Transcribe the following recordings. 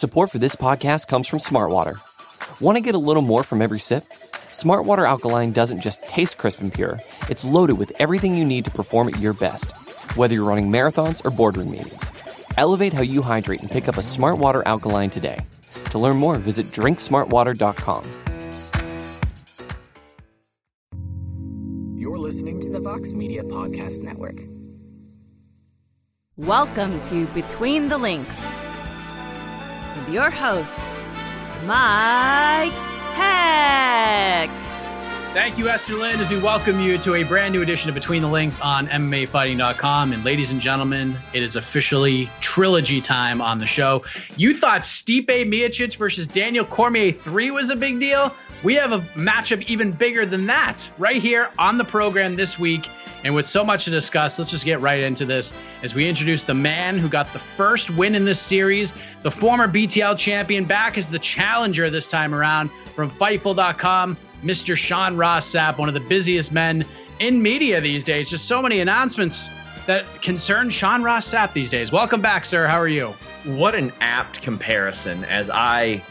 Support for this podcast comes from Smartwater. Want to get a little more from every sip? Smartwater Alkaline doesn't just taste crisp and pure. It's loaded with everything you need to perform at your best, whether you're running marathons or boardroom meetings. Elevate how you hydrate and pick up a Smartwater Alkaline today. To learn more, visit drinksmartwater.com. You're listening to the Vox Media Podcast Network. Welcome to Between the Links with your host, Mike Heck. Thank you, Esther Lynn, as we welcome you to a brand new edition of Between the Links on MMAFighting.com. And ladies and gentlemen, it is officially trilogy time on the show. You thought Stipe Miocic versus Daniel Cormier 3 was a big deal? We have a matchup even bigger than that right here on the program this week. And with so much to discuss, let's just get right into this as we introduce the man who got the first win in this series, the former BTL champion, back as the challenger this time around from Fightful.com, Mr. Sean Ross Sapp, one of the busiest men in media these days. Just so many announcements that concern Sean Ross Sapp these days. Welcome back, sir. How are you? What an apt comparison, as I,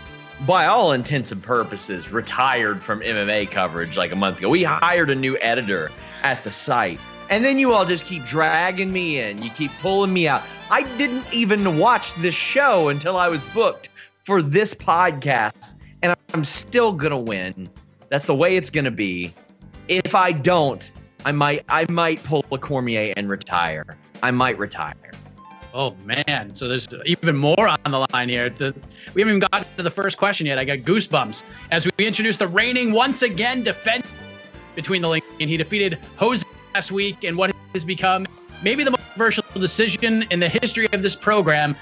by all intents and purposes, retired from MMA coverage like a month ago. We hired a new editor at the site, and then you all just keep dragging me in. You keep pulling me out. I didn't even watch this show until I was booked for this podcast, and I'm still gonna win. That's the way it's gonna be. If I don't, I might pull a Cormier and retire. I might retire. Oh man, so there's even more on the line here. We haven't even gotten to the first question yet. I got goosebumps as we introduce the reigning, once again, defender Between the Links, and he defeated Jose last week in what has become maybe the most controversial decision in the history of this program,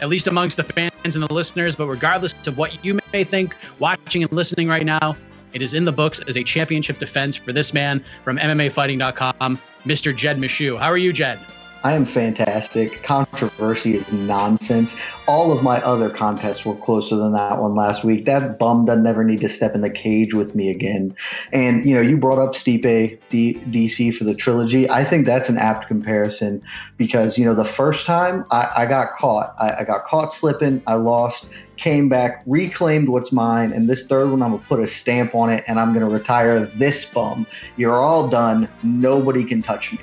at least amongst the fans and the listeners. But regardless of what you may think, watching and listening right now, it is in the books as a championship defense for this man from MMAFighting.com, Mr. Jed Meshew. How are you, Jed? I am fantastic. Controversy is nonsense. All of my other contests were closer than that one last week. That bum doesn't ever need to step in the cage with me again. And, you know, you brought up Stipe DC for the trilogy. I think that's an apt comparison because, you know, the first time I got caught. I got caught slipping. I lost, came back, reclaimed what's mine, and this third one I'm going to put a stamp on it, and I'm going to retire this bum. You're all done. Nobody can touch me.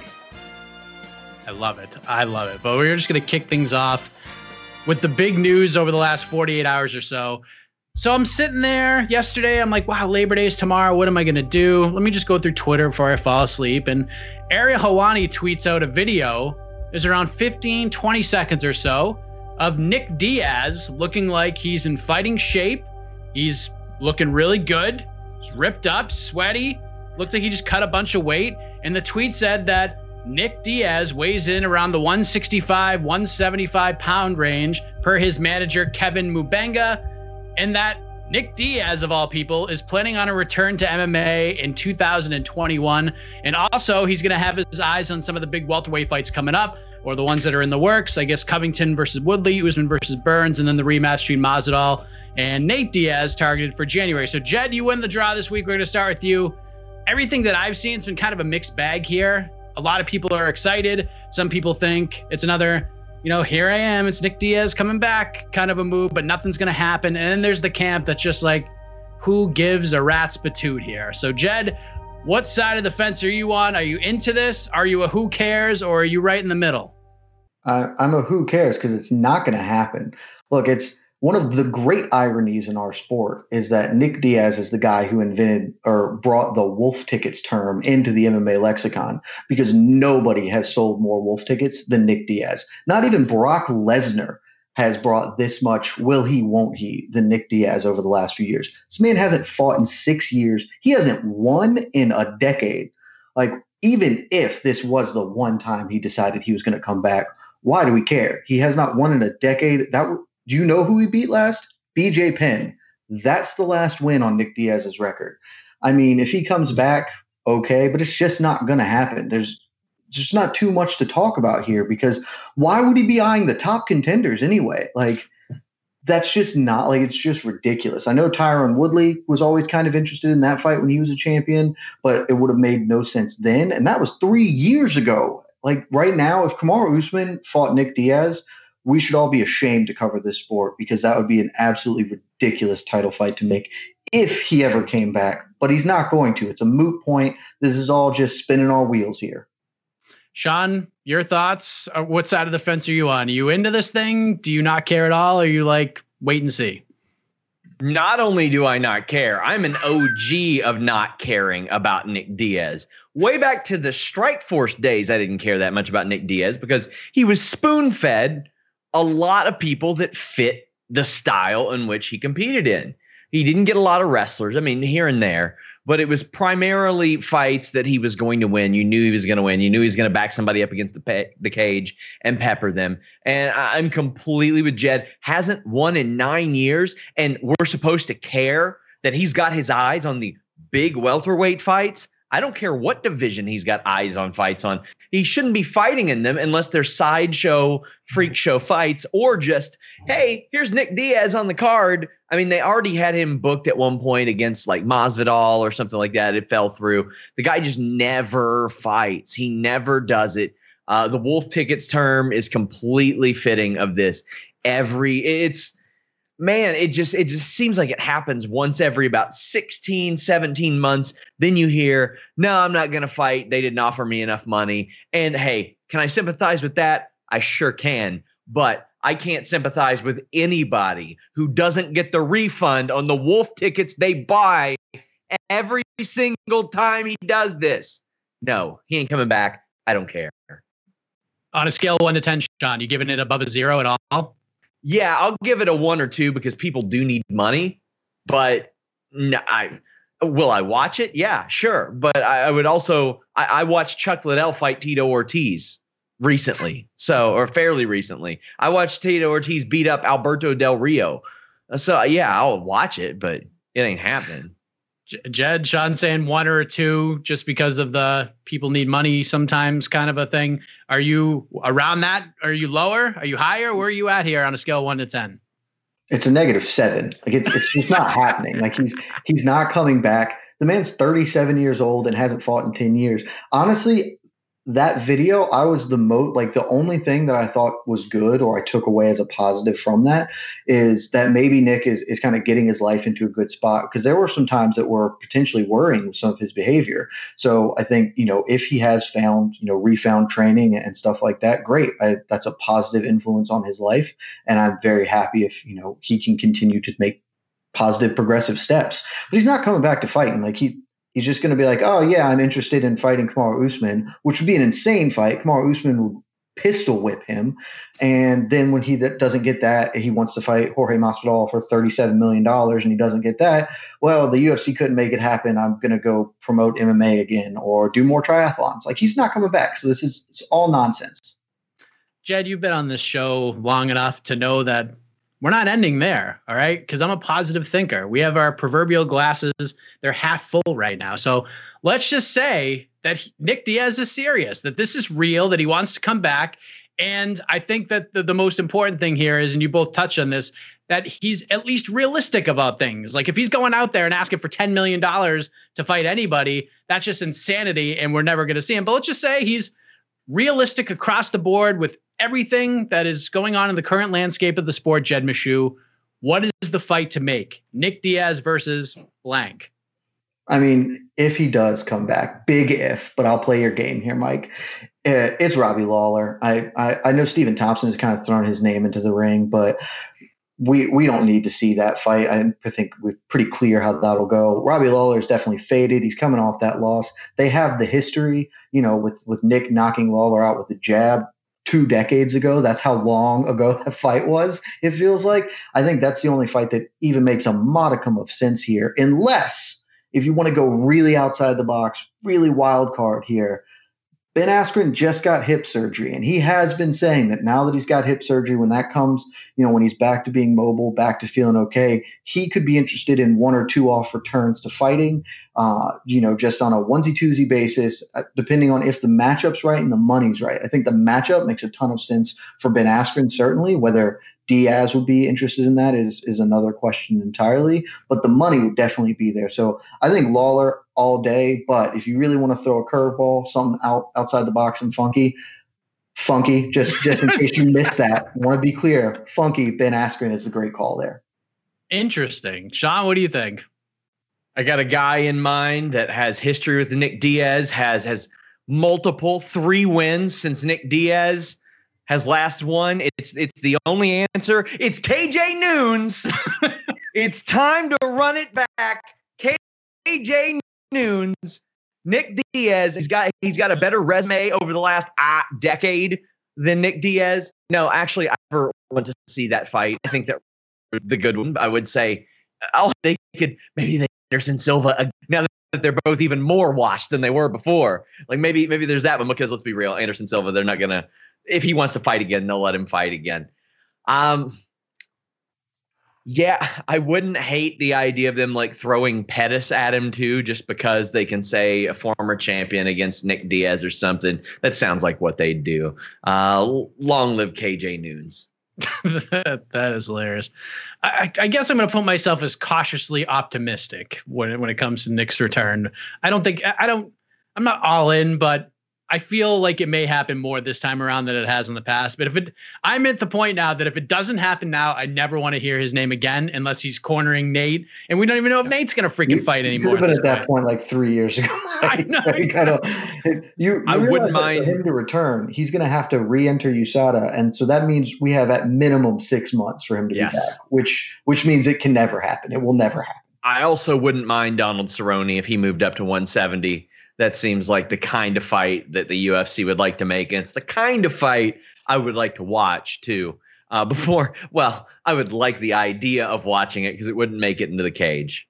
I love it. I love it. But we're just going to kick things off with the big news over the last 48 hours or so. So I'm sitting there yesterday. I'm like, wow, Labor Day's tomorrow. What am I going to do? Let me just go through Twitter before I fall asleep. And Ariel Helwani tweets out a video. It's around 15, 20 seconds or so of Nick Diaz looking like he's in fighting shape. He's looking really good. He's ripped up, sweaty. Looks like he just cut a bunch of weight. And the tweet said that Nick Diaz weighs in around the 165, 175 pound range per his manager, Kevin Mubenga, and that Nick Diaz, of all people, is planning on a return to MMA in 2021. And also, he's going to have his eyes on some of the big welterweight fights coming up, or the ones that are in the works. I guess Covington versus Woodley, Usman versus Burns, and then the rematch between Masvidal and Nate Diaz targeted for January. So, Jed, you win the draw this week. We're going to start with you. Everything that I've seen has been kind of a mixed bag here. A lot of people are excited. Some people think it's another, you know, here I am, it's Nick Diaz coming back kind of a move, but nothing's going to happen. And then there's the camp that's just like, who gives a rat's patoot here? So, Jed, what side of the fence are you on? Are you into this? Are you a who cares, or are you right in the middle? I'm a who cares, because it's not going to happen. Look, it's one of the great ironies in our sport is that Nick Diaz is the guy who invented or brought the wolf tickets term into the MMA lexicon, because nobody has sold more wolf tickets than Nick Diaz. Not even Brock Lesnar has brought this much will he, won't he, than Nick Diaz over the last few years. This man hasn't fought in 6 years. He hasn't won in a decade. Like, even if this was the one time he decided he was going to come back, why do we care? He has not won in a decade. Do you know who he beat last? BJ Penn. That's the last win on Nick Diaz's record. I mean, if he comes back, okay, but it's just not going to happen. There's just not too much to talk about here, because why would he be eyeing the top contenders anyway? Like, that's just not, like, it's just ridiculous. I know Tyron Woodley was always kind of interested in that fight when he was a champion, but it would have made no sense then. And that was 3 years ago. Like, right now, if Kamaru Usman fought Nick Diaz, we should all be ashamed to cover this sport, because that would be an absolutely ridiculous title fight to make if he ever came back. But he's not going to. It's a moot point. This is all just spinning our wheels here. Sean, your thoughts? What side of the fence are you on? Are you into this thing? Do you not care at all? Or are you like, wait and see? Not only do I not care, I'm an OG of not caring about Nick Diaz. Way back to the Strikeforce days, I didn't care that much about Nick Diaz because he was spoon-fed a lot of people that fit the style in which he competed in. He didn't get a lot of wrestlers, I mean, here and there, but it was primarily fights that he was going to win. You knew he was going to win. You knew he was going to back somebody up against the cage and pepper them. And I'm completely with Jed. Hasn't won in 9 years, and we're supposed to care that he's got his eyes on the big welterweight fights. I don't care what division he's got eyes on fights on. He shouldn't be fighting in them unless they're sideshow, freak show fights, or just, hey, here's Nick Diaz on the card. I mean, they already had him booked at one point against like Masvidal or something like that. It fell through. The guy just never fights. He never does it. The wolf tickets term is completely fitting of this. Man, it just seems like it happens once every about 16, 17 months. Then you hear, no, I'm not going to fight. They didn't offer me enough money. And hey, can I sympathize with that? I sure can. But I can't sympathize with anybody who doesn't get the refund on the wolf tickets they buy every single time he does this. No, he ain't coming back. I don't care. On a scale of 1 to 10, Sean, you giving it above a 0 at all? Yeah, I'll give it a 1 or 2 because people do need money, but no, will I watch it? Yeah, sure. But I would also, I watched Chuck Liddell fight Tito Ortiz recently. So, or fairly recently. I watched Tito Ortiz beat up Alberto Del Rio. So yeah, I'll watch it, but it ain't happening. Jed, Sean saying 1 or 2 just because of the people need money sometimes kind of a thing. Are you around that? Are you lower? Are you higher? Where are you at here on a scale of 1 to 10? It's a -7. Like it's just not happening. Like he's not coming back. The man's 37 years old and hasn't fought in 10 years. Honestly, that video, I was the only thing that I thought was good or I took away as a positive from that is that maybe Nick is kind of getting his life into a good spot, because there were some times that were potentially worrying with some of his behavior. So I think, if he has found, refound training and stuff like that, great. That's a positive influence on his life. And I'm very happy if, he can continue to make positive progressive steps, but he's not coming back to fighting. Like he's just going to be like, oh, yeah, I'm interested in fighting Kamaru Usman, which would be an insane fight. Kamaru Usman would pistol whip him. And then when he doesn't get that, he wants to fight Jorge Masvidal for $37 million and he doesn't get that. Well, the UFC couldn't make it happen. I'm going to go promote MMA again or do more triathlons. Like he's not coming back. So it's all nonsense. Jed, you've been on this show long enough to know that we're not ending there, all right? Because I'm a positive thinker. We have our proverbial glasses. They're half full right now. So let's just say that Nick Diaz is serious, that this is real, that he wants to come back. And I think that the most important thing here is, and you both touched on this, that he's at least realistic about things. Like if he's going out there and asking for $10 million to fight anybody, that's just insanity and we're never going to see him. But let's just say he's realistic across the board with everything that is going on in the current landscape of the sport. Jed Meshew, what is the fight to make? Nick Diaz versus blank. I mean, if he does come back, big if, but I'll play your game here, Mike. It's Robbie Lawler. I know Stephen Thompson has kind of thrown his name into the ring, but we don't need to see that fight. I think we're pretty clear how that'll go. Robbie Lawler is definitely faded. He's coming off that loss. They have the history, with Nick knocking Lawler out with the jab 2 decades ago. That's how long ago that fight was, it feels like. I think that's the only fight that even makes a modicum of sense here, unless if you want to go really outside the box, really wild card here. Ben Askren just got hip surgery, and he has been saying that now that he's got hip surgery, when that comes, when he's back to being mobile, back to feeling okay, he could be interested in 1 or 2 off returns to fighting, just on a onesie-twosie basis, depending on if the matchup's right and the money's right. I think the matchup makes a ton of sense for Ben Askren, certainly. Whether Diaz would be interested in that is another question entirely, but the money would definitely be there. So I think Lawler all day, but if you really want to throw a curveball, something outside the box and funky, Funky, just in case you missed that. I want to be clear. Funky Ben Askren is the great call there. Interesting. Sean, what do you think? I got a guy in mind that has history with Nick Diaz, has multiple 3 wins since Nick Diaz has last won. It's the only answer. It's K.J. Noons. It's time to run it back. K.J. Noons. Nick Diaz, he's got a better resume over the last decade than Nick Diaz. No, actually, I never want to see that fight. I think that the good one, I would say, they could maybe Anderson Silva. Now that they're both even more washed than they were before, like maybe there's that one, because let's be real, Anderson Silva, they're not gonna, if he wants to fight again, they'll let him fight again. Yeah, I wouldn't hate the idea of them like throwing Pettis at him too, just because they can say a former champion against Nick Diaz or something. That sounds like what they'd do. Long live KJ Noons. That is hilarious. I guess I'm going to put myself as cautiously optimistic when it comes to Nick's return. I'm not all in, but I feel like it may happen more this time around than it has in the past. But I'm at the point now that if it doesn't happen now, I never want to hear his name again unless he's cornering Nate. And we don't even know if Nate's going to freaking fight anymore. But at that point, like 3 years ago, I know. I wouldn't mind him to return. He's going to have to re-enter USADA, and so that means we have at minimum 6 months for him to be back, which means it can never happen. It will never happen. I also wouldn't mind Donald Cerrone if he moved up to 170. That seems like the kind of fight that the UFC would like to make. And it's the kind of fight I would like to watch too. I would like the idea of watching it because it wouldn't make it into the cage.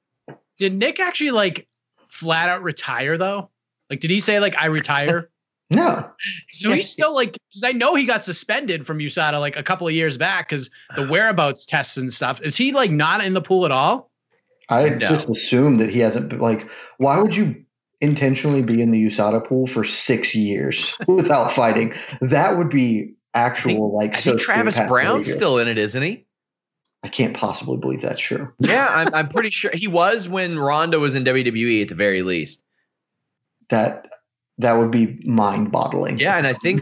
Did Nick actually like flat out retire though? Like, did he say like, I retire? No. So he's still like, because I know he got suspended from USADA like a couple of years back because the whereabouts tests and stuff. Is he like not in the pool at all? I just assume that he hasn't. Like, why would you intentionally be in the USADA pool for 6 years without fighting? That would be actual, I think Travis Browne's still in it, isn't he? I can't possibly believe that's true. Yeah, I'm pretty sure he was when Ronda was in WWE at the very least. That would be mind-boggling. Yeah, and I think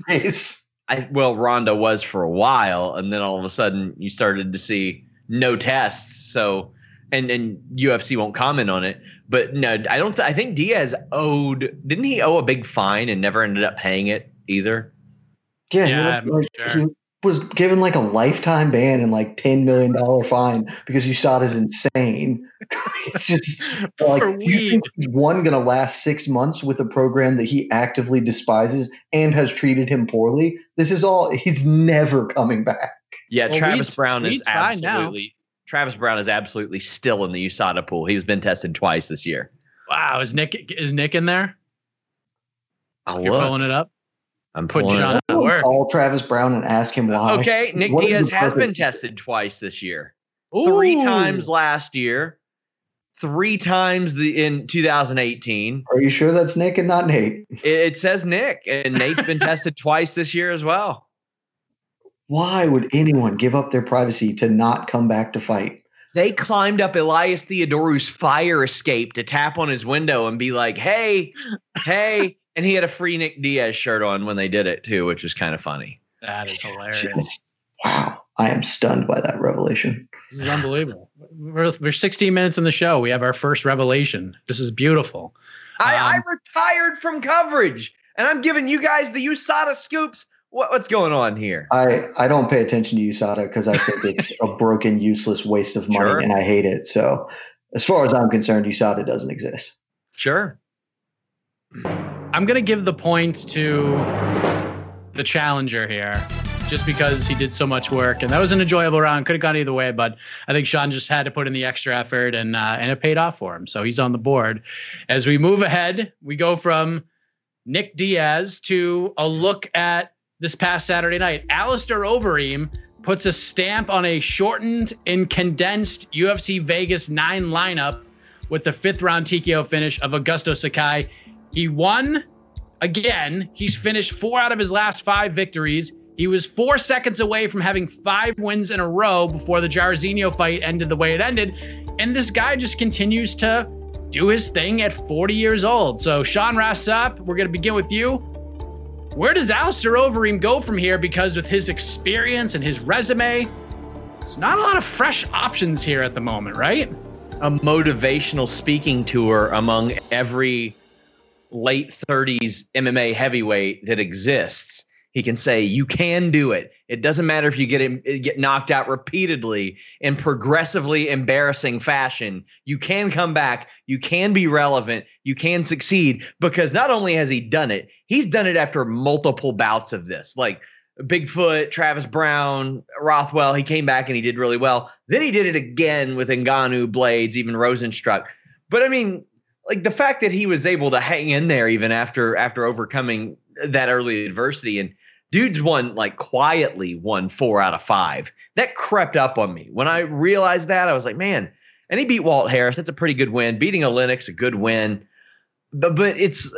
Ronda was for a while, and then all of a sudden you started to see no tests. So and UFC won't comment on it. But no, I think Diaz didn't he owe a big fine and never ended up paying it either? Yeah, he was given like a lifetime ban and like $10 million fine because USADA is insane. It's just like, you think one going to last 6 months with a program that he actively despises and has treated him poorly? This is all, he's never coming back. Yeah, well, Travis Browne is absolutely still in the USADA pool. He's been tested twice this year. Wow, is Nick in there? You're pulling it up. I'm putting John it up. Work. Call Travis Browne and ask him why. Okay, Nick Diaz has been tested twice this year. Ooh. 3 times last year. 3 times in 2018. Are you sure that's Nick and not Nate? It says Nick, and Nate's been tested twice this year as well. Why would anyone give up their privacy to not come back to fight? They climbed up Elias Theodorou's fire escape to tap on his window and be like, hey, and he had a free Nick Diaz shirt on when they did it too, which is kind of funny. That is hilarious. Wow. I am stunned by that revelation. This is unbelievable. We're 16 minutes in the show. We have our first revelation. This is beautiful. I retired from coverage, and I'm giving you guys the USADA scoops. What's going on here? I don't pay attention to USADA because I think it's a broken, useless waste of money, and I hate it. So as far as I'm concerned, USADA doesn't exist. Sure. I'm going to give the points to the challenger here just because he did so much work. And that was an enjoyable round. Could have gone either way, but I think Sean just had to put in the extra effort, and it paid off for him. So he's on the board. As we move ahead, we go from Nick Diaz to a look at this past Saturday night. Alistair Overeem puts a stamp on a shortened and condensed UFC Vegas 9 lineup with the 5th round TKO finish of Augusto Sakai. He won again. He's finished 4 out of his last 5 victories. He was 4 seconds away from having 5 wins in a row before the Jairzinho fight ended the way it ended. And this guy just continues to do his thing at 40 years old. So Sean Ross Sapp, we're going to begin with you. Where does Alistair Overeem go from here? Because with his experience and his resume, it's not a lot of fresh options here at the moment, right? A motivational speaking tour among every late 30s MMA heavyweight that exists. He can say, you can do it. It doesn't matter if you get knocked out repeatedly in progressively embarrassing fashion. You can come back. You can be relevant. You can succeed, because not only has he done it, he's done it after multiple bouts of this. Like Bigfoot, Travis Browne, Rothwell, he came back and he did really well. Then he did it again with Ngannou, Blaydes, even Rozenstruik. But I mean, like the fact that he was able to hang in there even after overcoming that early adversity, and dudes quietly won 4 out of 5. That crept up on me. When I realized that, I was like, man, and he beat Walt Harris. That's a pretty good win. Beating Oleynik's a good win, but it's,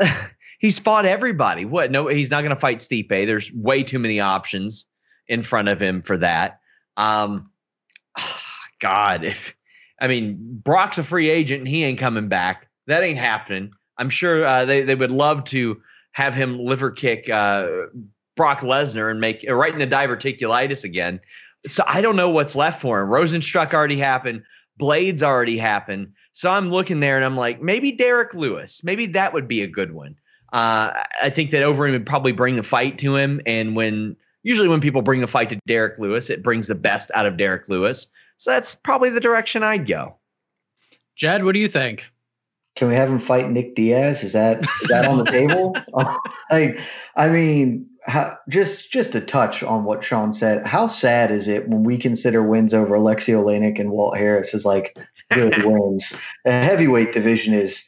he's fought everybody. What? No, he's not going to fight Stipe. There's way too many options in front of him for that. Brock's a free agent and he ain't coming back. That ain't happening. I'm sure they would love to have him liver kick Brock Lesnar and make right in the diverticulitis again. So I don't know what's left for him. Rozenstruik already happened. Blaydes already happened. So I'm looking there and I'm like, maybe Derek Lewis, maybe that would be a good one. I think that Overeem would probably bring the fight to him. And when people bring the fight to Derek Lewis, it brings the best out of Derek Lewis. So that's probably the direction I'd go. Jed, what do you think? Can we have him fight Nick Diaz? Is that on the table? Just to touch on what Sean said, how sad is it when we consider wins over Alexey Oleynik and Walt Harris as like good wins? The heavyweight division is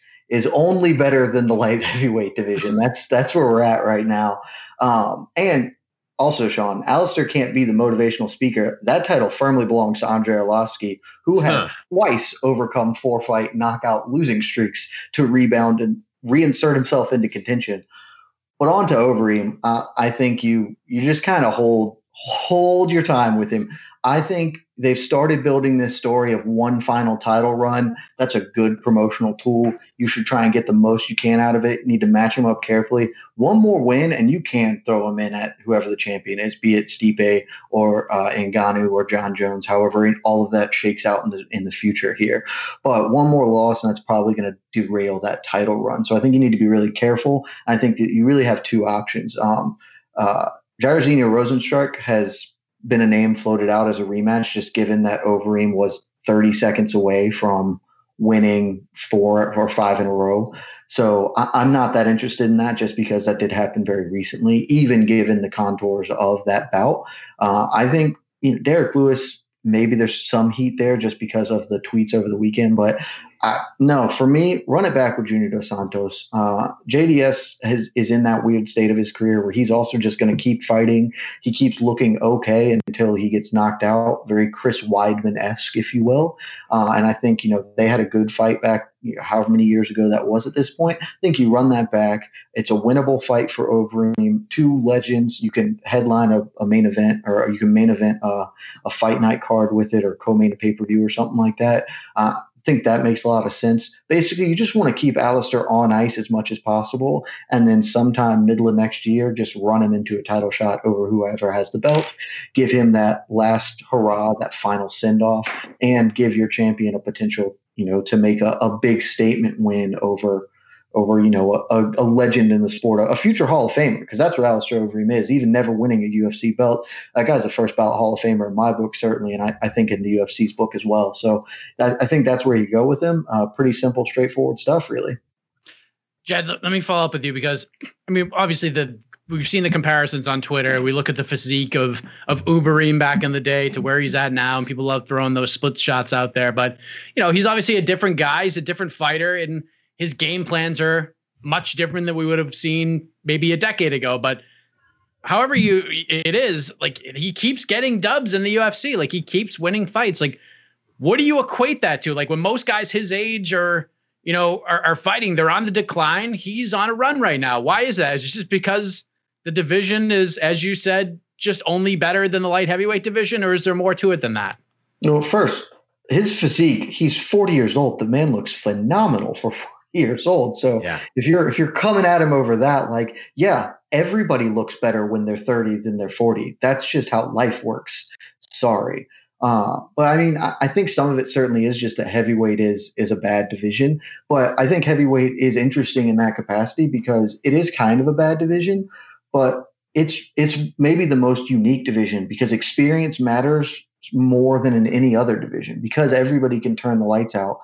only better than the light heavyweight division. That's where we're at right now. And also, Sean, Alistair can't be the motivational speaker. That title firmly belongs to Andrei Arlovsky, who had twice overcome 4-fight knockout losing streaks to rebound and reinsert himself into contention. But on to Overeem, I think you just kind of hold your time with him. I think they've started building this story of one final title run. That's a good promotional tool. You should try and get the most you can out of it. You need to match him up carefully. One more win, and you can throw him in at whoever the champion is, be it Stipe or Ngannou or John Jones, however all of that shakes out in the future here. But one more loss, and that's probably going to derail that title run. So I think you need to be really careful. I think that you really have two options. Jairzinho Rozenstruik has been a name floated out as a rematch, just given that Overeem was 30 seconds away from winning 4 or 5 in a row. So I'm not that interested in that, just because that did happen very recently, even given the contours of that bout. I think Derek Lewis, maybe there's some heat there just because of the tweets over the weekend. But no, for me, run it back with Junior Dos Santos. JDS is in that weird state of his career where he's also just going to keep fighting. He keeps looking okay until he gets knocked out, very Chris Weidman-esque, if you will. And I think, they had a good fight back however many years ago that was at this point. I think you run that back. It's a winnable fight for Overeem. Two legends. You can headline a main event, or you can main event a fight night card with it, or co-main a pay-per-view or something like that. Think that makes a lot of sense. Basically, you just want to keep Alistair on ice as much as possible, and then sometime middle of next year, just run him into a title shot over whoever has the belt, give him that last hurrah, that final send-off, and give your champion a potential, to make a big statement win over a legend in the sport, a future Hall of Famer, because that's what Alistair Overeem is. Even never winning a UFC belt, that guy's a first ballot Hall of Famer in my book, certainly, and I think in the UFC's book as well. So I think that's where you go with him. Pretty simple, straightforward stuff, really. Jed, let me follow up with you, because obviously we've seen the comparisons on Twitter. We look at the physique of Overeem back in the day to where he's at now, and people love throwing those split shots out there. But he's obviously a different guy. He's a different fighter, and his game plans are much different than we would have seen maybe a decade ago. But however it is, like, he keeps getting dubs in the UFC. Like, he keeps winning fights. Like, what do you equate that to? Like, when most guys his age are fighting, they're on the decline. He's on a run right now. Why is that? Is it just because the division is, as you said, just only better than the light heavyweight division, or is there more to it than that? Well, first, his physique, he's 40 years old. The man looks phenomenal for years old. So if you're coming at him over that, like, yeah, everybody looks better when they're 30 than they're 40. That's just how life works. Sorry. But I mean, I think some of it certainly is just that heavyweight is a bad division, but I think heavyweight is interesting in that capacity because it is kind of a bad division, but it's maybe the most unique division because experience matters more than in any other division because everybody can turn the lights out,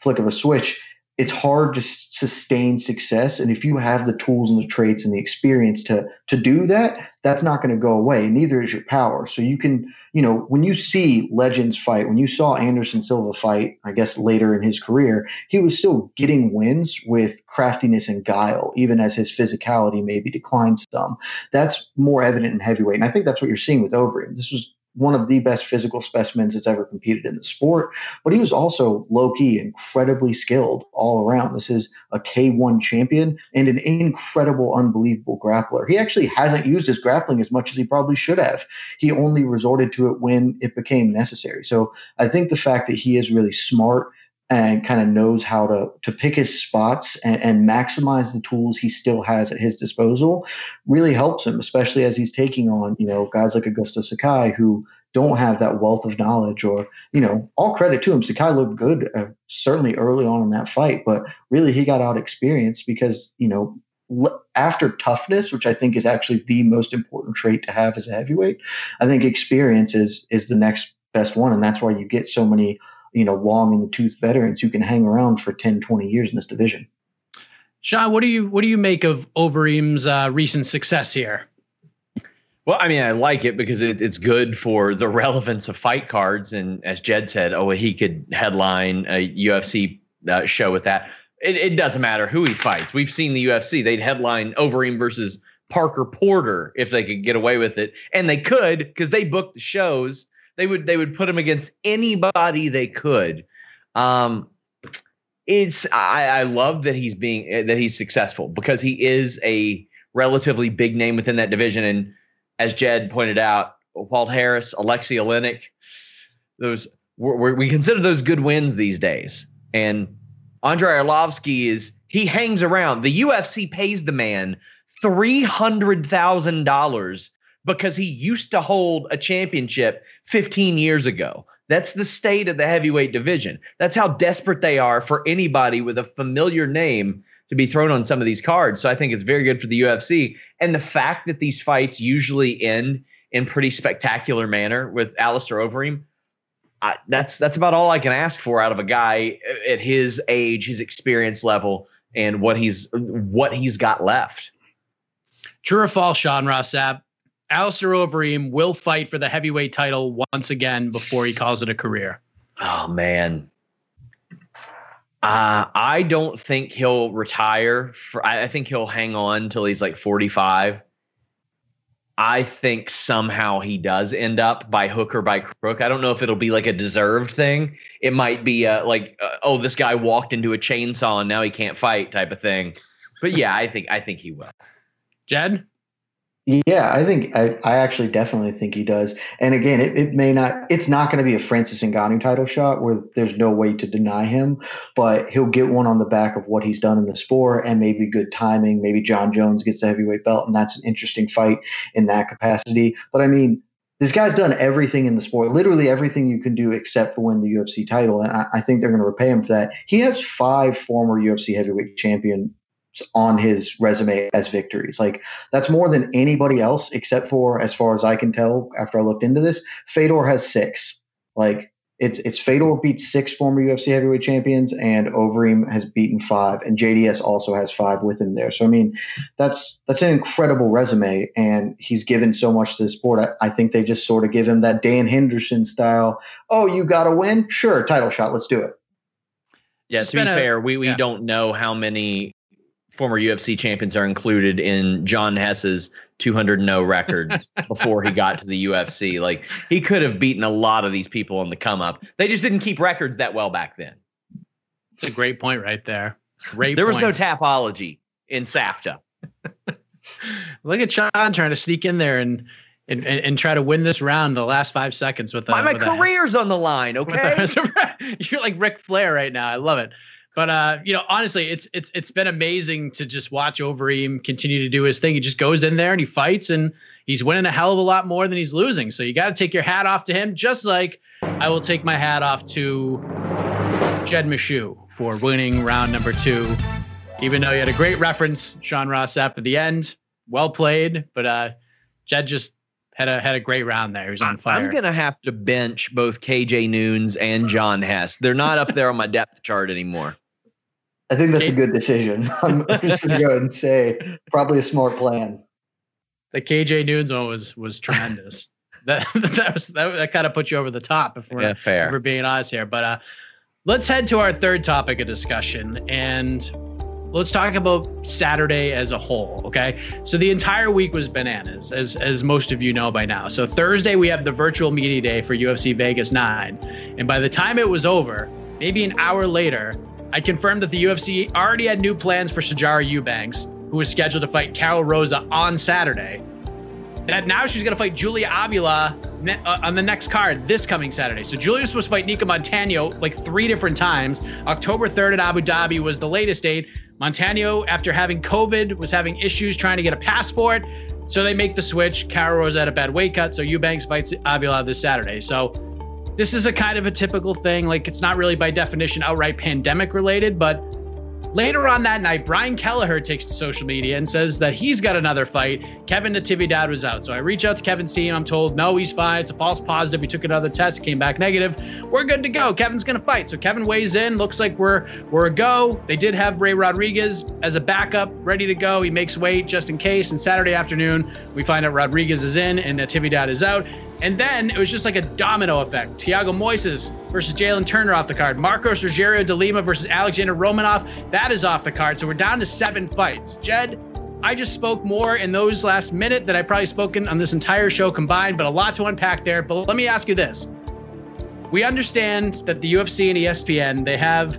flick of a switch. It's hard to sustain success. And if you have the tools and the traits and the experience to do that, that's not going to go away. Neither is your power. So you can, when you see legends fight, when you saw Anderson Silva fight, I guess later in his career, he was still getting wins with craftiness and guile, even as his physicality maybe declined some. That's more evident in heavyweight. And I think that's what you're seeing with Overeem. This was one of the best physical specimens that's ever competed in the sport, but he was also low-key, incredibly skilled all around. This is a K1 champion and an incredible, unbelievable grappler. He actually hasn't used his grappling as much as he probably should have. He only resorted to it when it became necessary. So I think the fact that he is really smart and kind of knows how to pick his spots and maximize the tools he still has at his disposal really helps him, especially as he's taking on, guys like Augusto Sakai who don't have that wealth of knowledge or, all credit to him. Sakai looked good, certainly early on in that fight, but really he got out experience because, after toughness, which I think is actually the most important trait to have as a heavyweight, I think experience is the next best one. And that's why you get so many long in the tooth veterans who can hang around for 10, 20 years in this division. Sean, what do you make of Overeem's recent success here? Well, I mean, I like it because it's good for the relevance of fight cards. And as Jed said, he could headline a UFC show with that. It doesn't matter who he fights. We've seen the UFC. They'd headline Overeem versus Parker Porter if they could get away with it. And they could because they booked the shows. They would put him against anybody they could. I love that he's successful because he is a relatively big name within that division. And as Jed pointed out, Walt Harris, Alexey Oleynik, those we consider those good wins these days. And Andrei Arlovsky he hangs around. The UFC pays the man $300,000. Because he used to hold a championship 15 years ago. That's the state of the heavyweight division. That's how desperate they are for anybody with a familiar name to be thrown on some of these cards. So I think it's very good for the UFC. And the fact that these fights usually end in pretty spectacular manner with Alistair Overeem, that's about all I can ask for out of a guy at his age, his experience level, and what he's got left. True or false, Sean Ross Sapp? Alistair Overeem will fight for the heavyweight title once again before he calls it a career. Oh, man. I don't think he'll retire. I think he'll hang on till he's like 45. I think somehow he does end up by hook or by crook. I don't know if it'll be like a deserved thing. It might be this guy walked into a chainsaw and now he can't fight type of thing. But yeah, I think he will. Jed? Yeah, I think I actually definitely think he does. And again, it's not going to be a Francis Ngannou title shot where there's no way to deny him, but he'll get one on the back of what he's done in the sport and maybe good timing. Maybe John Jones gets the heavyweight belt, and that's an interesting fight in that capacity. But I mean, this guy's done everything in the sport, literally everything you can do except for win the UFC title. And I think they're going to repay him for that. He has 5 former UFC heavyweight champion on his resume as victories. Like, that's more than anybody else, except for, as far as I can tell after I looked into this, Fedor has 6. Like, it's Fedor beats 6 former UFC heavyweight champions, and Overeem has beaten 5, and JDS also has 5 with him there. So I mean, that's an incredible resume, and he's given so much to the sport. I think they just sort of give him that Dan Henderson style, oh, you got to win? Sure, title shot, let's do it. Yeah, to be fair, we don't know how many former UFC champions are included in John Hess's 200-0 record before he got to the UFC. Like, he could have beaten a lot of these people on the come up. They just didn't keep records that well back then. That's a great point right there. There was no tapology in SAFTA. Look at Sean trying to sneak in there and try to win this round the last 5 seconds. My career's on the line, okay? You're like Ric Flair right now. I love it. But, you know, honestly, it's been amazing to just watch Overeem continue to do his thing. He just goes in there and he fights, and he's winning a hell of a lot more than he's losing. So you got to take your hat off to him, just like I will take my hat off to Jed Meshew for winning round number 2. Even though he had a great reference, Sean Ross Sapp at the end, well played. But Jed just had a great round there. He was on fire. I'm going to have to bench both K.J. Noons and John Hess. They're not up there on my depth chart anymore. I think that's a good decision. I'm just going to go and say probably a smart plan. The K.J. Noons one was tremendous. that kind of put you over the top, if we're being honest here. But let's head to our third topic of discussion, and let's talk about Saturday as a whole. Okay, so the entire week was bananas, as most of you know by now. So Thursday we have the virtual media day for UFC Vegas 9, and by the time it was over, maybe an hour later, I confirmed that the UFC already had new plans for Sajara Eubanks, who was scheduled to fight Carol Rosa on Saturday, that now she's going to fight Julia Avila on the next card this coming Saturday. So Julia was supposed to fight Nika Montano like 3 different times. October 3rd in Abu Dhabi was the latest date. Montano, after having COVID, was having issues trying to get a passport. So they make the switch. Carol Rosa had a bad weight cut, so Eubanks fights Avila this Saturday. So this is a kind of a typical thing. Like, it's not really by definition outright pandemic related, but later on that night, Brian Kelleher takes to social media and says that he's got another fight. Kevin Natividad was out. So I reach out to Kevin's team. I'm told, no, he's fine. It's a false positive. He took another test, came back negative. We're good to go. Kevin's going to fight. So Kevin weighs in. Looks like we're a go. They did have Ray Rodriguez as a backup, ready to go. He makes weight just in case. And Saturday afternoon, we find out Rodriguez is in and Natividad is out. And then it was just like a domino effect. Thiago Moises versus Jalen Turner off the card. Marcos Rogerio de Lima versus Alexander Romanov. That is off the card. So we're down to 7 fights. Jed, I just spoke more in those last minute than I probably spoken on this entire show combined, but a lot to unpack there. But let me ask you this. We understand that the UFC and ESPN, they have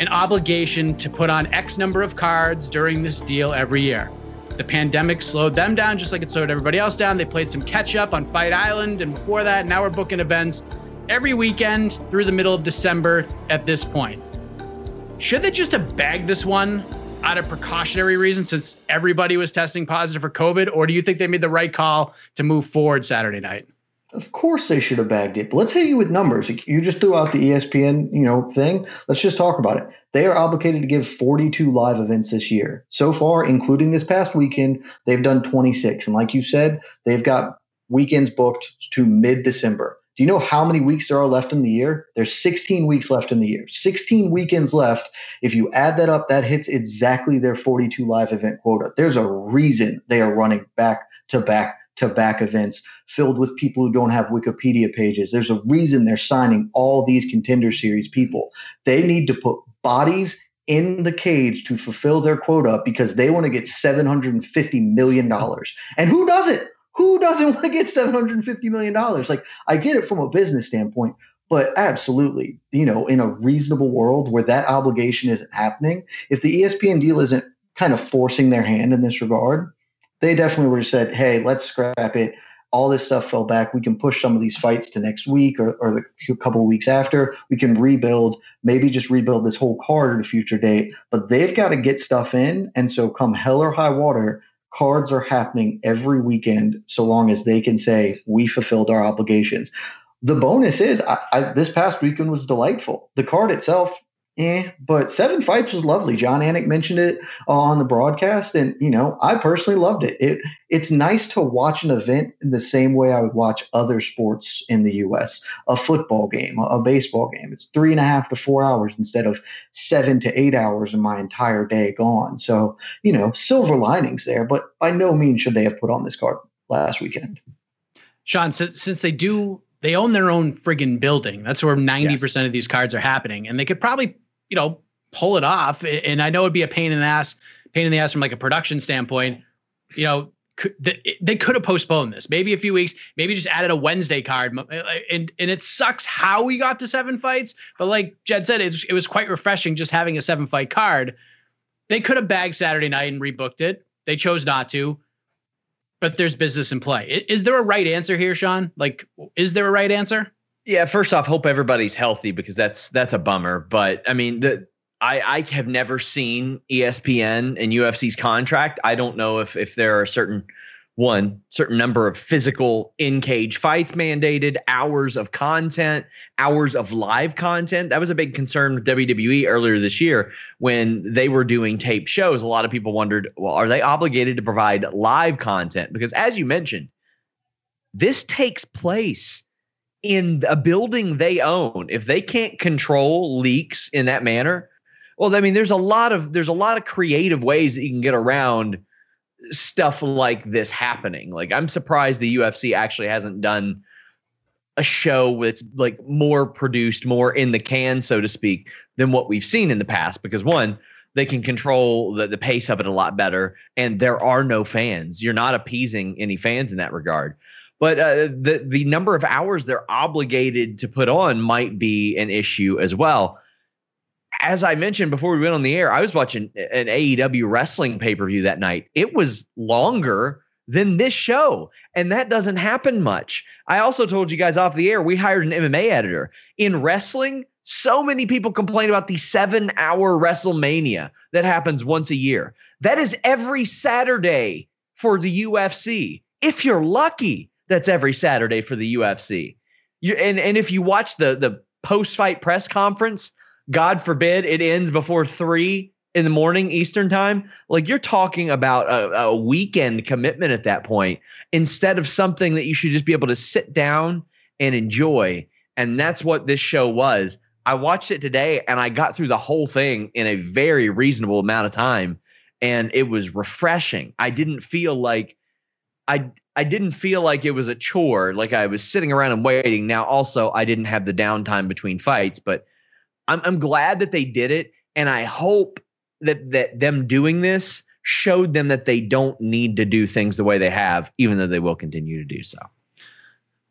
an obligation to put on X number of cards during this deal every year. The pandemic slowed them down just like it slowed everybody else down. They played some catch up on Fight Island, and before that, now we're booking events every weekend through the middle of December at this point. Should they just have bagged this one out of precautionary reasons since everybody was testing positive for COVID, or do you think they made the right call to move forward Saturday night? Of course they should have bagged it, but let's hit you with numbers. You just threw out the ESPN, thing. Let's just talk about it. They are obligated to give 42 live events this year. So far, including this past weekend, they've done 26. And like you said, they've got weekends booked to mid-December. Do you know how many weeks there are left in the year? There's 16 weeks left in the year, 16 weekends left. If you add that up, that hits exactly their 42 live event quota. There's a reason they are running back-to-back events filled with people who don't have Wikipedia pages. There's a reason they're signing all these contender series people. They need to put bodies in the cage to fulfill their quota because they want to get $750 million. And who doesn't? Who doesn't want to get $750 million? Like, I get it from a business standpoint, but absolutely, in a reasonable world where that obligation isn't happening, if the ESPN deal isn't kind of forcing their hand in this regard, they definitely would have said, hey, let's scrap it. All this stuff fell back. We can push some of these fights to next week or a couple of weeks after. We can rebuild, maybe just rebuild this whole card at a future date. But they've got to get stuff in. And so come hell or high water, cards are happening every weekend so long as they can say we fulfilled our obligations. The bonus is this past weekend was delightful. The card itself, but 7 fights was lovely. John Anik mentioned it on the broadcast, and I personally loved it. It's nice to watch an event in the same way I would watch other sports in the U.S. A football game, a baseball game. It's 3.5 to 4 hours instead of 7 to 8 hours in my entire day gone. So silver linings there, but by no means should they have put on this card last weekend. Sean, since they do, they own their own friggin' building. That's where 90% of these cards are happening, and they could probably pull it off. And I know it'd be a pain in the ass from like a production standpoint. They could have postponed this maybe a few weeks, maybe just added a Wednesday card. And it sucks how we got to 7 fights, but like Jed said, it was quite refreshing just having a 7 fight card. They could have bagged Saturday night and rebooked it. They chose not to, but there's business in play. Is there a right answer here, Sean? Like, is there a right answer? Yeah, first off, hope everybody's healthy because that's a bummer. But I mean, I have never seen ESPN and UFC's contract. I don't know if there are certain number of physical in-cage fights mandated, hours of content, hours of live content. That was a big concern with WWE earlier this year when they were doing tape shows. A lot of people wondered, well, are they obligated to provide live content? Because as you mentioned, this takes place in a building they own. If they can't control leaks in that manner, well, I mean, there's a lot of creative ways that you can get around stuff like this happening. Like, I'm surprised the UFC actually hasn't done a show that's like more produced, more in the can, so to speak, than what we've seen in the past. Because one, they can control the pace of it a lot better, and there are no fans. You're not appeasing any fans in that regard. But the number of hours they're obligated to put on might be an issue as well. As I mentioned before we went on the air, I was watching an AEW wrestling pay-per-view that night. It was longer than this show, and that doesn't happen much. I also told you guys off the air, we hired an MMA editor. In wrestling, so many people complain about the 7-hour WrestleMania that happens once a year. That is every Saturday for the UFC. If you're lucky, that's every Saturday for the UFC. And if you watch the post-fight press conference, God forbid it ends before 3 in the morning Eastern time. Like, you're talking about a weekend commitment at that point instead of something that you should just be able to sit down and enjoy. And that's what this show was. I watched it today and I got through the whole thing in a very reasonable amount of time. And it was refreshing. I didn't feel like it was a chore. Like, I was sitting around and waiting. Now, also, I didn't have the downtime between fights, but I'm glad that they did it, and I hope that them doing this showed them that they don't need to do things the way they have, even though they will continue to do so.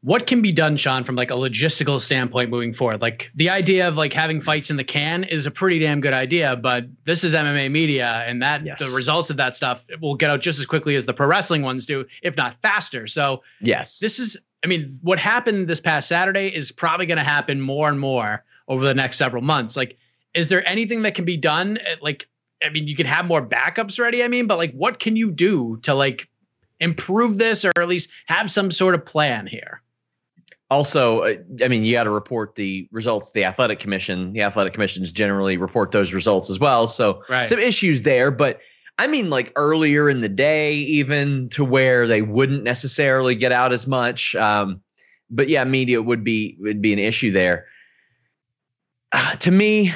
What can be done, Sean, from like a logistical standpoint moving forward? Like, the idea of like having fights in the can is a pretty damn good idea, but this is MMA media, and that the results of that stuff will get out just as quickly as the pro wrestling ones do, if not faster. So yes, this is, I mean, what happened this past Saturday is probably going to happen more and more over the next several months. Like, is there anything that can be done? Like, I mean, you can have more backups ready. I mean, but like, what can you do to like improve this, or at least have some sort of plan here? Also, I mean, you got to report the results to the athletic commission. The athletic commissions generally report those results as well. So some issues there, but I mean, like earlier in the day, even to where they wouldn't necessarily get out as much. But yeah, media would be an issue there. To me,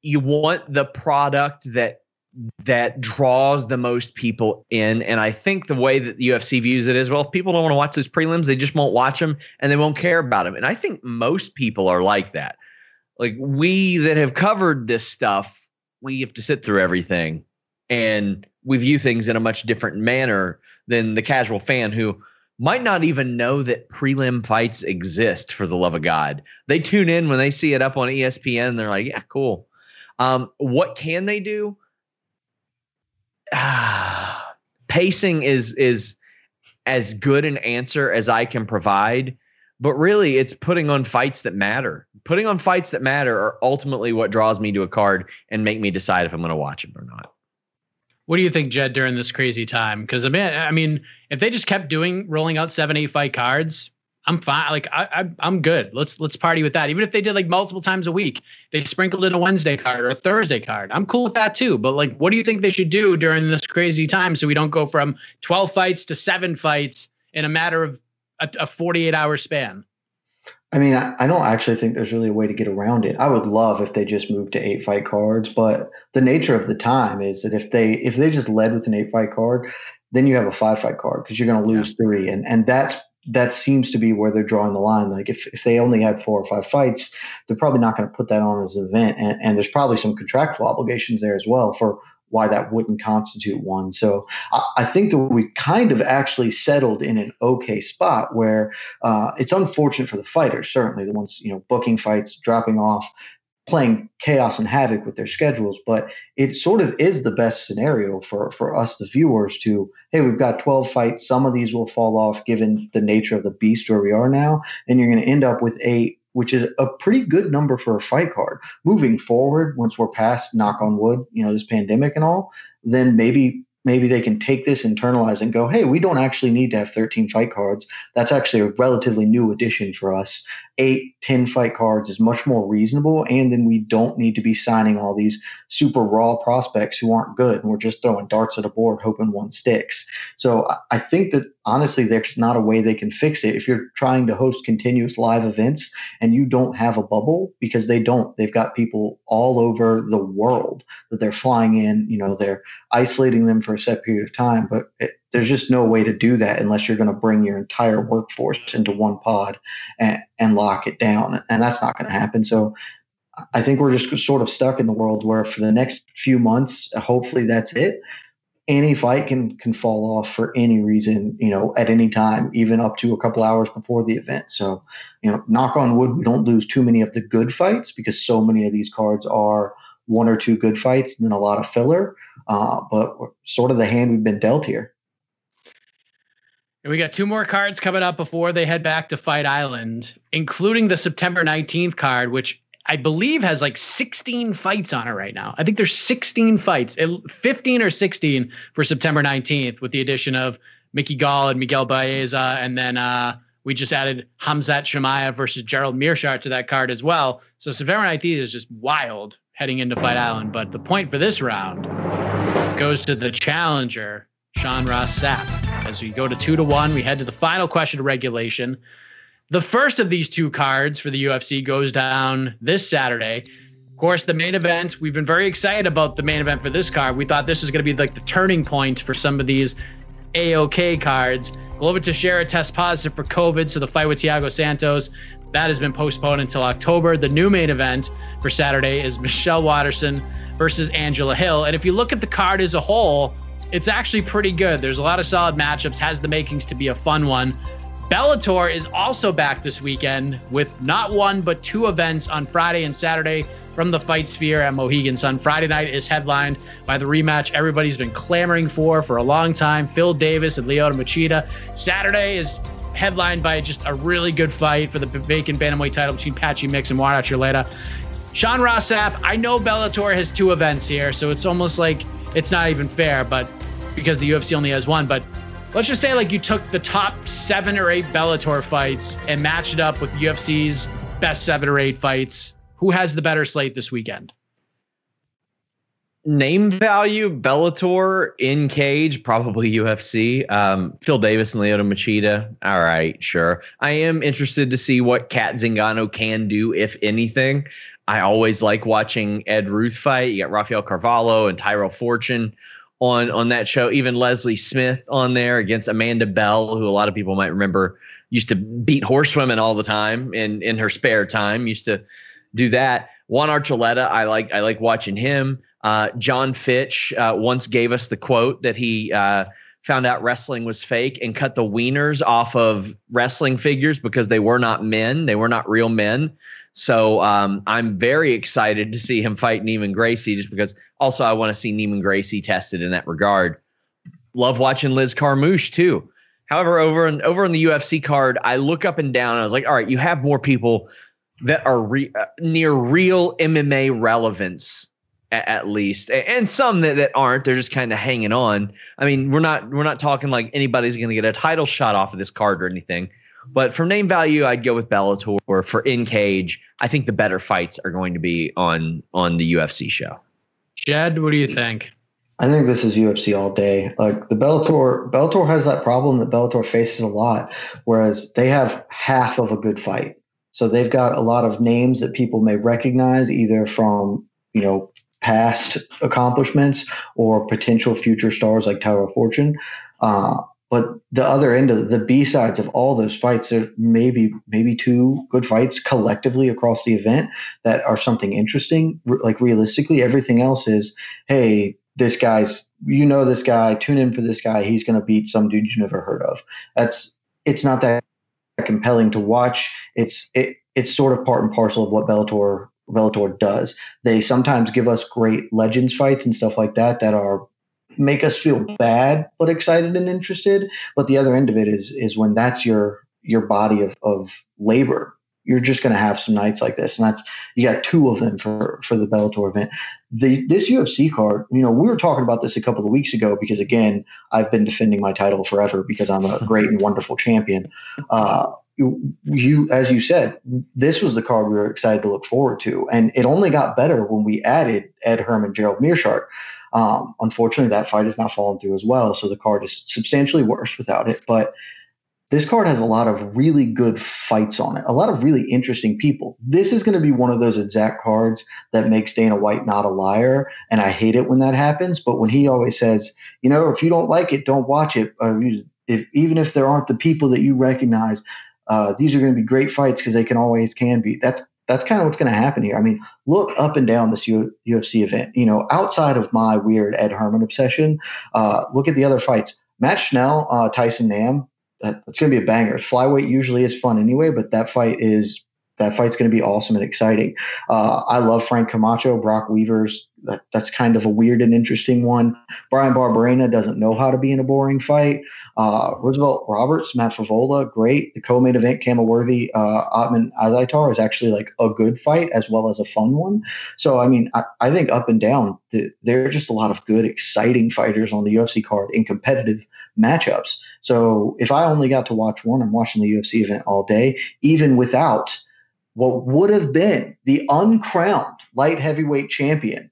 you want the product that draws the most people in. And I think the way that the UFC views it is, well, if people don't want to watch those prelims, they just won't watch them and they won't care about them. And I think most people are like that. Like, we that have covered this stuff, we have to sit through everything, and we view things in a much different manner than the casual fan who might not even know that prelim fights exist, for the love of God. They tune in when they see it up on ESPN and they're like, yeah, cool. What can they do? Pacing is as good an answer as I can provide, but really it's putting on fights that matter. Putting on fights that matter are ultimately what draws me to a card and make me decide if I'm going to watch it or not. What do you think, Jed, during this crazy time? Because I mean, if they just kept rolling out 7-8 fight cards, I'm fine. Like, I'm good. Let's party with that. Even if they did like multiple times a week, they sprinkled in a Wednesday card or a Thursday card, I'm cool with that too. But like, what do you think they should do during this crazy time so we don't go from 12 fights to 7 fights in a matter of a 48-hour span? I mean, I don't actually think there's really a way to get around it. I would love if they just moved to 8 fight cards, but the nature of the time is that if they just led with an 8 fight card, then you have a 5 fight card because you're going to lose 3, and that seems to be where they're drawing the line. Like, if they only had 4 or 5 fights, they're probably not going to put that on as an event. And there's probably some contractual obligations there as well for why that wouldn't constitute one. So I think that we kind of actually settled in an okay spot where it's unfortunate for the fighters, certainly the ones, you know, booking fights, dropping off, playing chaos and havoc with their schedules, but it sort of is the best scenario for us, the viewers, to, hey, we've got 12 fights. Some of these will fall off given the nature of the beast where we are now, and you're going to end up with 8 which is a pretty good number for a fight card. Moving forward, once we're past, knock on wood, you know, this pandemic and all, then maybe they can take this, internalize, and go, hey, we don't actually need to have 13 fight cards. That's actually a relatively new addition for us. 8, 10 fight cards is much more reasonable, and then we don't need to be signing all these super raw prospects who aren't good, and we're just throwing darts at a board hoping one sticks. So I think that, honestly, there's not a way they can fix it. If you're trying to host continuous live events and you don't have a bubble, because they don't. They've got people all over the world that they're flying in. You know, they're isolating them for a set period of time, but there's just no way to do that unless you're going to bring your entire workforce into one pod and lock it down, and that's not going to happen. So I think we're just sort of stuck in the world where for the next few months, hopefully that's it. Any fight can fall off for any reason, you know, at any time, even up to a couple hours before the event. So, you know, knock on wood, we don't lose too many of the good fights, because so many of these cards are one or two good fights and then a lot of filler. But sort of the hand we've been dealt here. And we got two more cards coming up before they head back to Fight Island, including the September 19th card, which I believe has like 16 fights on it right now. I think there's 16 fights, 15 or 16 for September 19th, with the addition of Mickey Gall and Miguel Baeza. And then we just added Khamzat Chimaev versus Gerald Meerschaert to that card as well. So September 19th is just wild heading into Fight Island. But the point for this round goes to the challenger, Sean Ross Sapp. As we go to 2-1, we head to the final question of regulation. The first of these two cards for the UFC goes down this Saturday. Of course, the main event, we've been very excited about the main event for this card. We thought this was going to be like the turning point for some of these AOK cards. Glover Teixeira tests positive for COVID, so the fight with Thiago Santos, that has been postponed until October. The new main event for Saturday is Michelle Waterson versus Angela Hill. And if you look at the card as a whole, it's actually pretty good. There's a lot of solid matchups, has the makings to be a fun one. Bellator is also back this weekend with not one, but two events on Friday and Saturday from the Fight Sphere at Mohegan Sun. Friday night is headlined by the rematch everybody's been clamoring for a long time, Phil Davis and Lyoto Machida. Saturday is headlined by just a really good fight for the vacant bantamweight title between Patchy Mix and Juan Archuleta. Sean Ross Sapp, I know Bellator has two events here, so it's almost like it's not even fair, but because the UFC only has one. But let's just say, like, you took the top 7 or 8 Bellator fights and matched it up with the UFC's best 7 or 8 fights. Who has the better slate this weekend? Name value, Bellator. In cage, probably UFC. Phil Davis and Lyoto Machida, all right, sure. I am interested to see what Kat Zingano can do, if anything. I always like watching Ed Ruth fight. You got Rafael Carvalho and Tyrell Fortune on that show. Even Leslie Smith on there against Amanda Bell, who a lot of people might remember used to beat horsewomen all the time in her spare time, used to do that. Juan Archuleta, I like watching him. John Fitch once gave us the quote that he found out wrestling was fake and cut the wieners off of wrestling figures because they were not men. They were not real men. So I'm very excited to see him fight Neiman Gracie, just because also I want to see Neiman Gracie tested in that regard. Love watching Liz Carmouche too. However, over on the UFC card, I look up and down and I was like, all right, you have more people that are near real MMA relevance, at least, and some that aren't. They're just kind of hanging on. I mean, we're not talking like anybody's going to get a title shot off of this card or anything, but for name value, I'd go with Bellator. Or for in cage, I think the better fights are going to be on the UFC show. Jed, what do you think? I think this is UFC all day. Like, the Bellator has that problem that Bellator faces a lot, whereas they have half of a good fight. So they've got a lot of names that people may recognize, either from, you know, past accomplishments or potential future stars like Tyrell Fortune. But the other end of the B-sides of all those fights, there may be maybe two good fights collectively across the event that are something interesting. Like, realistically, everything else is, hey, this guy's, you know, this guy, tune in for this guy. He's going to beat some dude you never heard of. It's not that compelling to watch. It's sort of part and parcel of what Bellator does. They sometimes give us great legends fights and stuff like that that are make us feel bad but excited and interested. But the other end of it is when that's your body of labor you're just going to have some nights like this. And that's, you got two of them for the Bellator event. This UFC card, you know, we were talking about this a couple of weeks ago because, again, I've been defending my title forever because I'm a great and wonderful champion. You, as you said, this was the card we were excited to look forward to. And it only got better when we added Ed Herman, Gerald Meerschaert. Unfortunately, that fight has not fallen through as well. So the card is substantially worse without it. But this card has a lot of really good fights on it, a lot of really interesting people. This is going to be one of those exact cards that makes Dana White not a liar, and I hate it when that happens. But when he always says, you know, if you don't like it, don't watch it, even if there aren't the people that you recognize, these are going to be great fights because they can be. That's kind of what's going to happen here. I mean, look up and down this UFC event. You know, outside of my weird Ed Herman obsession, look at the other fights. Matt Schnell, Tyson Nam. That's going to be a banger. Flyweight usually is fun anyway, but that fight's going to be awesome and exciting. I love Frank Camacho, Brock Weavers. That's kind of a weird and interesting one. Brian Barberena doesn't know how to be in a boring fight. Roosevelt Roberts, Matt Favola, great. The co-main event, Kamaru Usman, Otman Azaitar is actually like a good fight as well as a fun one. So, I mean, I think up and down, there are just a lot of good, exciting fighters on the UFC card in competitive matchups. So if I only got to watch one, I'm watching the UFC event all day, even without what would have been the uncrowned light heavyweight champion.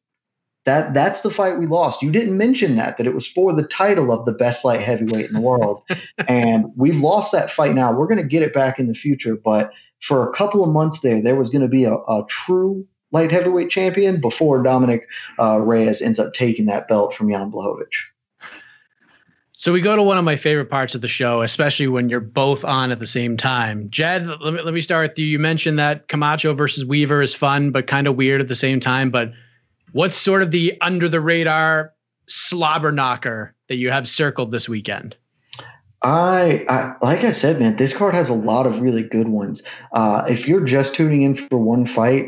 That's the fight we lost. You didn't mention that it was for the title of the best light heavyweight in the world. And we've lost that fight now. We're going to get it back in the future. But for a couple of months there was going to be a true light heavyweight champion before Dominic Reyes ends up taking that belt from Jan Blachowicz. So we go to one of my favorite parts of the show, especially when you're both on at the same time. Jed, let me start with you. You mentioned that Camacho versus Weaver is fun, but kind of weird at the same time. But what's sort of the under the radar slobber knocker that you have circled this weekend? I like I said, man, this card has a lot of really good ones. If you're just tuning in for one fight,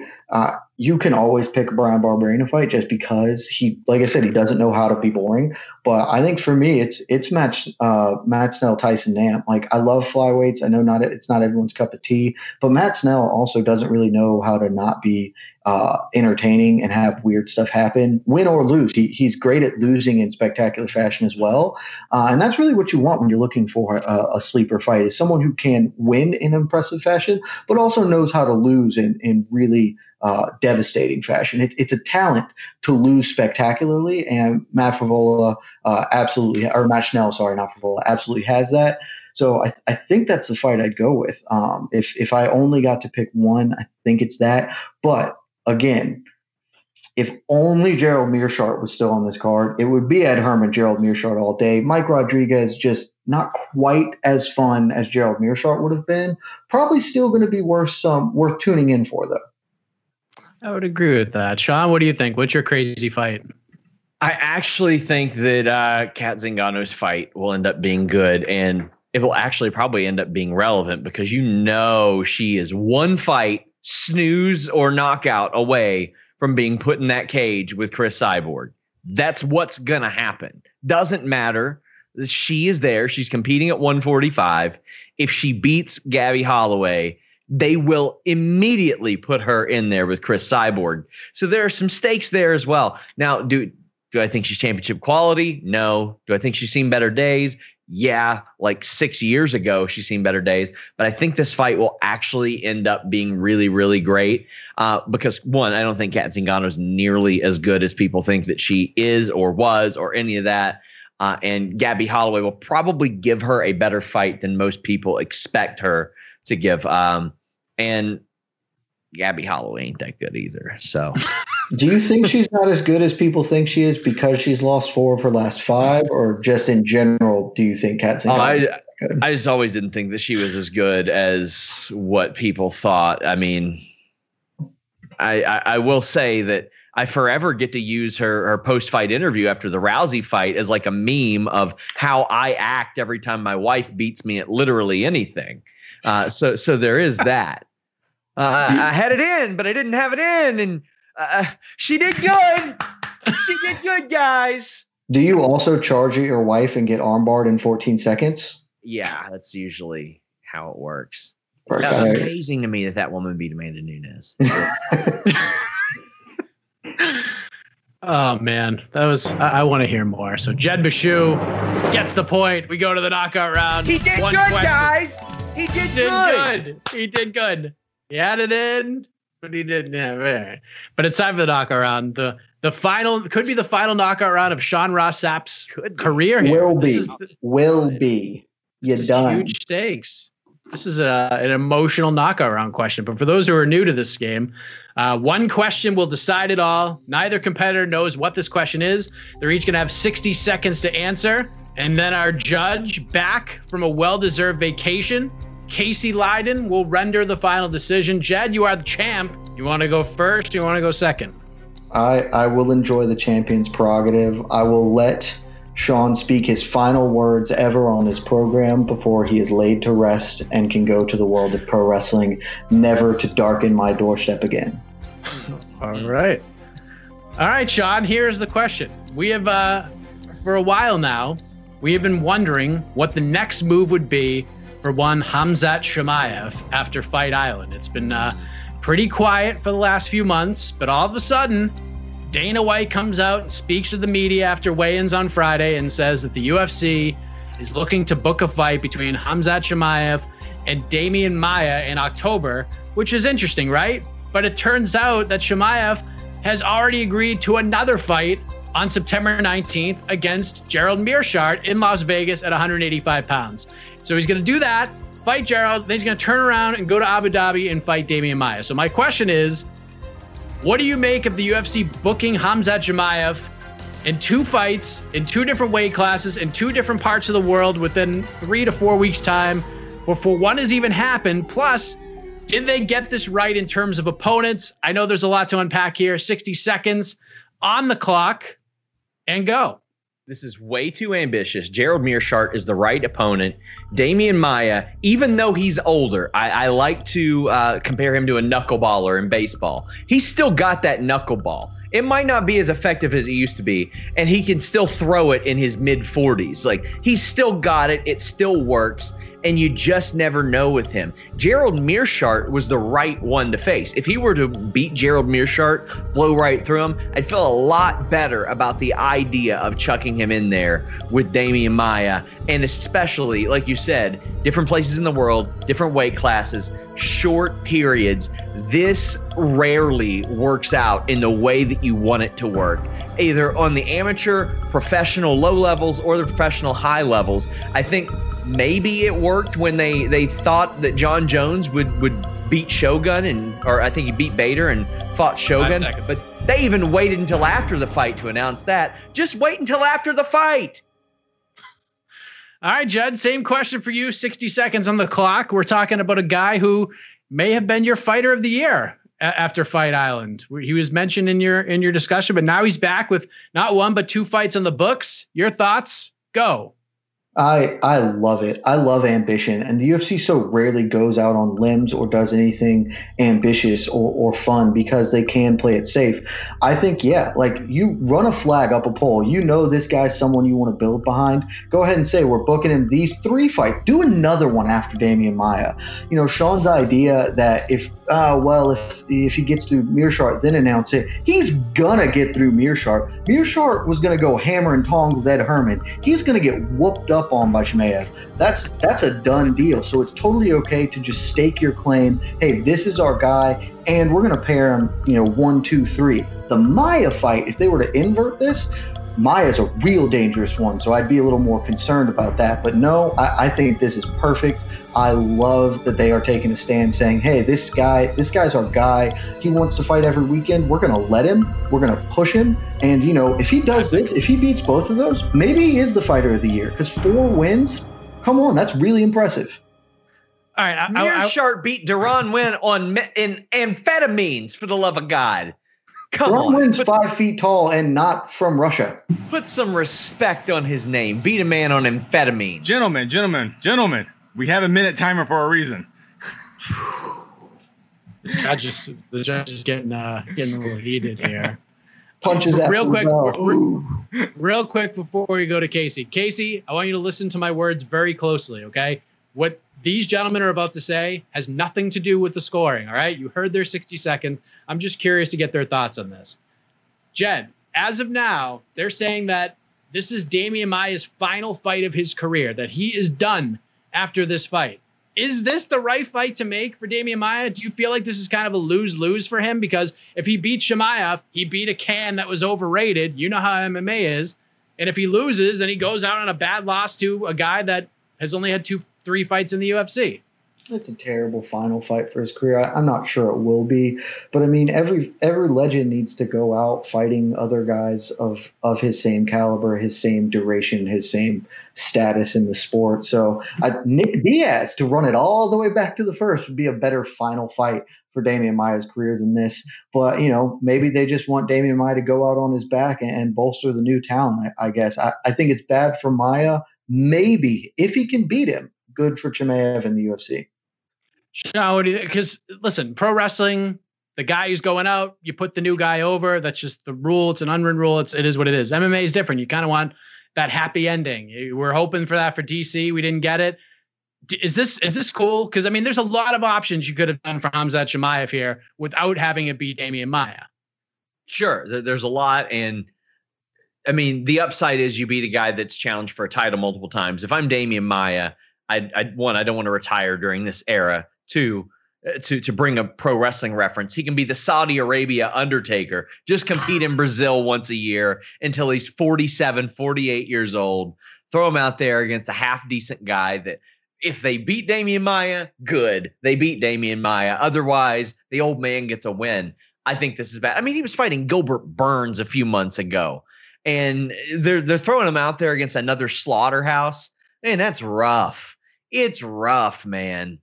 you can always pick a Brian Barberena fight just because he doesn't know how to be boring. But I think for me, it's Matt Snell, Tyson Nam. Like, I love flyweights. I know it's not everyone's cup of tea, but Matt Snell also doesn't really know how to not be entertaining and have weird stuff happen, win or lose. He's great at losing in spectacular fashion as well. And that's really what you want when you're looking for a sleeper fight, is someone who can win in impressive fashion, but also knows how to lose in really devastating fashion. It's a talent to lose spectacularly, and Matt Favola absolutely has that. So I think that's the fight I'd go with. If I only got to pick one, I think it's that. But again, if only Gerald Meerschaert was still on this card, it would be Ed Herman, Gerald Meerschaert all day. Mike Rodriguez, just not quite as fun as Gerald Meerschaert would have been. Probably still going to be worth tuning in for, though. I would agree with that. Sean, what do you think? What's your crazy fight? I actually think that Kat Zingano's fight will end up being good, and it will actually probably end up being relevant because, you know, she is one fight, snooze or knockout away from being put in that cage with Chris Cyborg. That's what's going to happen. Doesn't matter. She is there. She's competing at 145. If she beats Gabby Holloway, they will immediately put her in there with Chris Cyborg. So there are some stakes there as well. Now, do I think she's championship quality? No. Do I think she's seen better days? Yeah. Like 6 years ago, she's seen better days. But I think this fight will actually end up being really, really great. Because, one, I don't think Kat Zingano is nearly as good as people think that she is or was or any of that. And Gabby Holloway will probably give her a better fight than most people expect her to give. And Gabby Holloway ain't that good either. So do you think she's not as good as people think she is because she's lost 4 of her last 5, or just in general, do you think Kat Zingano is good? I just always didn't think that she was as good as what people thought. I mean, I will say that I forever get to use her post-fight interview after the Rousey fight as like a meme of how I act every time my wife beats me at literally anything. So there is that. I had it in, but I didn't have it in. And she did good. She did good, guys. Do you also charge your wife and get armbarred in 14 seconds? Yeah, that's usually how it works. That's amazing to me that woman beat Amanda Nunes. Oh, man. That was... I want to hear more. So, Jed Meshew gets the point. We go to the knockout round. He did guys. He did good. He had it in, but he didn't have it. But it's time for the knockout round. The final... Could be the final knockout round of Sean Ross Sapp's career here. Will be. You're done. Huge stakes. This is an emotional knockout round question. But for those who are new to this game, one question will decide it all. Neither competitor knows what this question is. They're each going to have 60 seconds to answer. And then our judge, back from a well-deserved vacation, Casey Leiden, will render the final decision. Jed, you are the champ. You want to go first? You want to go second? I will enjoy the champion's prerogative. I will let Sean speak his final words ever on this program before he is laid to rest and can go to the world of pro wrestling, never to darken my doorstep again. All right, Sean, here's the question. We have, for a while now, we have been wondering what the next move would be for one Khamzat Chimaev after Fight Island. It's been pretty quiet for the last few months, but all of a sudden, Dana White comes out and speaks to the media after weigh-ins on Friday and says that the UFC is looking to book a fight between Khamzat Chimaev and Damian Maia in October, which is interesting, right? But it turns out that Chimaev has already agreed to another fight on September 19th against Gerald Meerschaert in Las Vegas at 185 pounds. So he's going to do that, fight Gerald, then he's going to turn around and go to Abu Dhabi and fight Damian Maia. So my question is, what do you make of the UFC booking Khamzat Chimaev in two fights, in two different weight classes, in two different parts of the world within 3 to 4 weeks' time before one has even happened? Plus, did they get this right in terms of opponents? I know there's a lot to unpack here. 60 seconds on the clock and go. This is way too ambitious. Gerald Meerschaert is the right opponent. Damian Maia, even though he's older, I like to compare him to a knuckleballer in baseball. He's still got that knuckleball. It might not be as effective as it used to be, and he can still throw it in his mid-40s. Like, he's still got it. It still works, and you just never know with him. Gerald Meerschaert was the right one to face. If he were to beat Gerald Meerschaert, blow right through him, I'd feel a lot better about the idea of chucking him in there with Damian Maia, and especially, like you said, different places in the world, different weight classes, short periods. This rarely works out in the way that you want it to work, either on the amateur, professional low levels, or the professional high levels. I think maybe it worked when they thought that John Jones would beat Shogun, or I think he beat Bader and fought Shogun. But they even waited until after the fight to announce that. Just wait until after the fight. All right, Jed, same question for you. 60 seconds on the clock. We're talking about a guy who may have been your fighter of the year after Fight Island. He was mentioned in your discussion, but now he's back with not one but two fights on the books. Your thoughts? Go. I love it. I love ambition. And the UFC so rarely goes out on limbs or does anything ambitious or fun because they can play it safe. I think, like, you run a flag up a pole. You know this guy's someone you want to build behind. Go ahead and say, we're booking him these three fights. Do another one after Damian Maia. You know, Sean's idea that if he gets through Meerschaert, then announce it. He's going to get through Meerschaert. Meerschaert was going to go hammer and tongs with Ed Herman. He's going to get whooped up on by Chimaev. That's a done deal. So it's totally okay to just stake your claim. Hey, this is our guy, and we're going to pair him, 1, 2, 3. The Maia fight, if they were to invert this, Maia's a real dangerous one, so I'd be a little more concerned about that. But no, I think this is perfect. I love that they are taking a stand saying, hey, this guy's our guy. He wants to fight every weekend. We're going to let him. We're going to push him. And, if he does this, if he beats both of those, maybe he is the fighter of the year, because 4 wins, come on, that's really impressive. All right. Meerschaert beat Daron Wynn in amphetamines, for the love of God. Ron Wynn's 5 feet tall and not from Russia. Put some respect on his name. Beat a man on amphetamine. Gentlemen. We have a minute timer for a reason. The judge is getting a little heated here. Punches that real quick before we go to Casey. Casey, I want you to listen to my words very closely, okay? What these gentlemen are about to say has nothing to do with the scoring. All right. You heard their 60 seconds. I'm just curious to get their thoughts on this. Jed, as of now, they're saying that this is Damian Maia's final fight of his career, that he is done after this fight. Is this the right fight to make for Damian Maia? Do you feel like this is kind of a lose-lose for him? Because if he beats Chimaev, he beat a can that was overrated. You know how MMA is. And if he loses, then he goes out on a bad loss to a guy that has only had 2-3 fights in the UFC. It's a terrible final fight for his career. I'm not sure it will be, but I mean, every legend needs to go out fighting other guys of his same caliber, his same duration, his same status in the sport. So Nick Diaz, to run it all the way back to the first, would be a better final fight for Damian Maia's career than this. But, you know, maybe they just want Damian Maia to go out on his back and bolster the new talent, I guess. I think it's bad for Maia. Maybe if he can beat him, good for Chimaev in the UFC. No, because listen, pro wrestling, the guy who's going out, you put the new guy over. That's just the rule. It's an unwritten rule. It is what it is. MMA is different. You kind of want that happy ending. We're hoping for that for DC. We didn't get it. Is this cool? Because I mean, there's a lot of options you could have done for Khamzat Chimaev here without having it be Damian Maia. Sure, there's a lot, and I mean, the upside is you beat a guy that's challenged for a title multiple times. If I'm Damian Maia, I don't want to retire during this era. To bring a pro wrestling reference, he can be the Saudi Arabia Undertaker, just compete in Brazil once a year until he's 47, 48 years old. Throw him out there against a half decent guy that if they beat Damian Maia, good. They beat Damian Maia. Otherwise, the old man gets a win. I think this is bad. I mean, he was fighting Gilbert Burns a few months ago, and they're throwing him out there against another slaughterhouse. Man, that's rough. It's rough, man.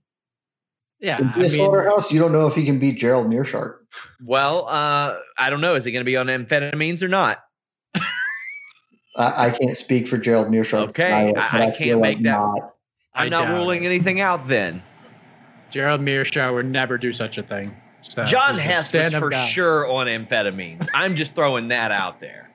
Yeah, this slaughterhouse, you don't know if he can beat Gerald Meerschaert. Well, I don't know. Is he going to be on amphetamines or not? I can't speak for Gerald Meerschaert. Okay, I can't make like that. I'm not ruling anything out then. Gerald Meerschaert would never do such a thing. So John Hess was for sure on amphetamines. I'm just throwing that out there.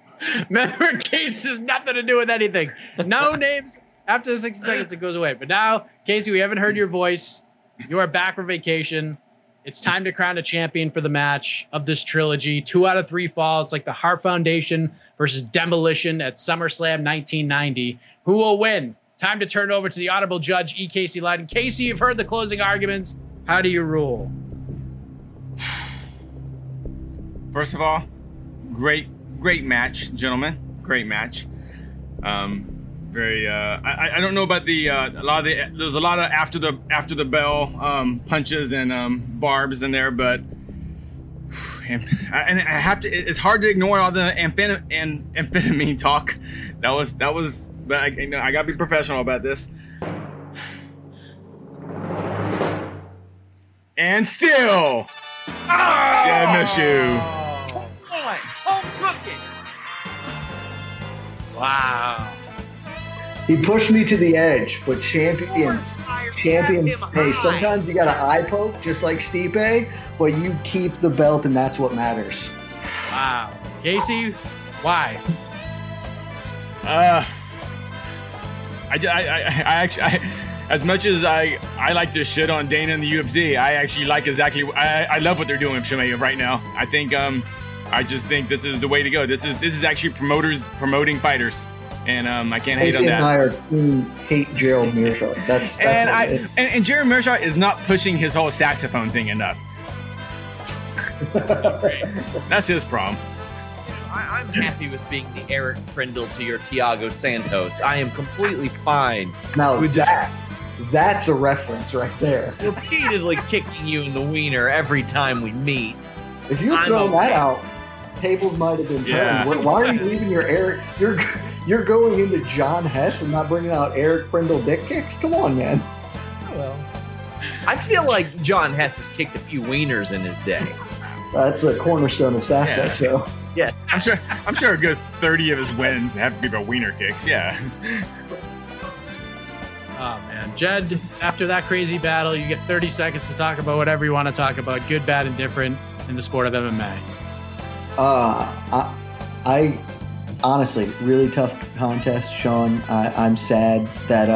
Remember, case has nothing to do with anything. No names. After the 60 seconds, it goes away. But now, Casey, we haven't heard your voice. You are back from vacation. It's time to crown a champion for the match of this trilogy. 2 out of 3 falls. It's like the Hart Foundation versus Demolition at SummerSlam 1990. Who will win? Time to turn it over to the Honorable Judge E. Casey Leiden. Casey, you've heard the closing arguments. How do you rule? First of all, great match, gentlemen. Great match. Very. I don't know about the a lot of the. There's a lot of after the bell punches and barbs in there, but and I have to. It's hard to ignore all the amphetamine talk. That was. But I gotta be professional about this. And still, Jed Meshew. Come on, home cooking. Wow. He pushed me to the edge, but champions, hey, sometimes you got an eye poke, just like Stipe, but you keep the belt, and that's what matters. Wow. Casey, why? I actually, as much as I like to shit on Dana in the UFC, I actually like exactly, I love what they're doing with Chimaev right now. I think, I just think this is the way to go. This is actually promoters promoting fighters. And I can't hate on that. And I are too hate Gerald Meerschaert. That's and Gerald Meerschaert is not pushing his whole saxophone thing enough. That's his problem. I'm happy with being the Eric Prindle to your Thiago Santos. I am completely fine. Now that's a reference right there. Repeatedly kicking you in the wiener every time we meet. If you throw that out, tables might have been turned. Yeah. Why are you leaving your Eric? You're going into John Hess and not bringing out Eric Prindle dick kicks? Come on, man. Oh, well. I feel like John Hess has kicked a few wieners in his day. That's a cornerstone of Safta, yeah. So. Yeah. I'm sure a good 30 of his wins have to be about wiener kicks, yeah. Oh, man. Jed, after that crazy battle, you get 30 seconds to talk about whatever you want to talk about, good, bad, and different in the sport of MMA. Honestly, really tough contest, Sean. I'm sad that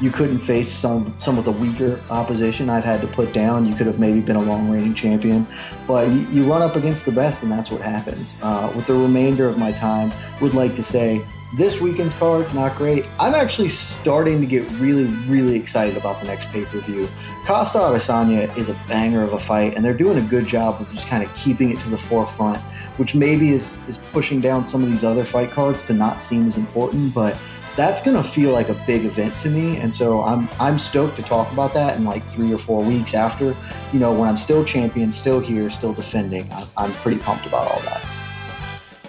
You couldn't face some of the weaker opposition I've had to put down. You could have maybe been a long-reigning champion, but you run up against the best, and that's what happens. With the remainder of my time, would like to say this weekend's card, not great. I'm actually starting to get really, really excited about the next pay-per-view. Costa Adesanya is a banger of a fight, and they're doing a good job of just kind of keeping it to the forefront, which maybe is pushing down some of these other fight cards to not seem as important, but that's going to feel like a big event to me, and so I'm stoked to talk about that in like 3 or 4 weeks after, you know, when I'm still champion, still here, still defending. I'm pretty pumped about all that.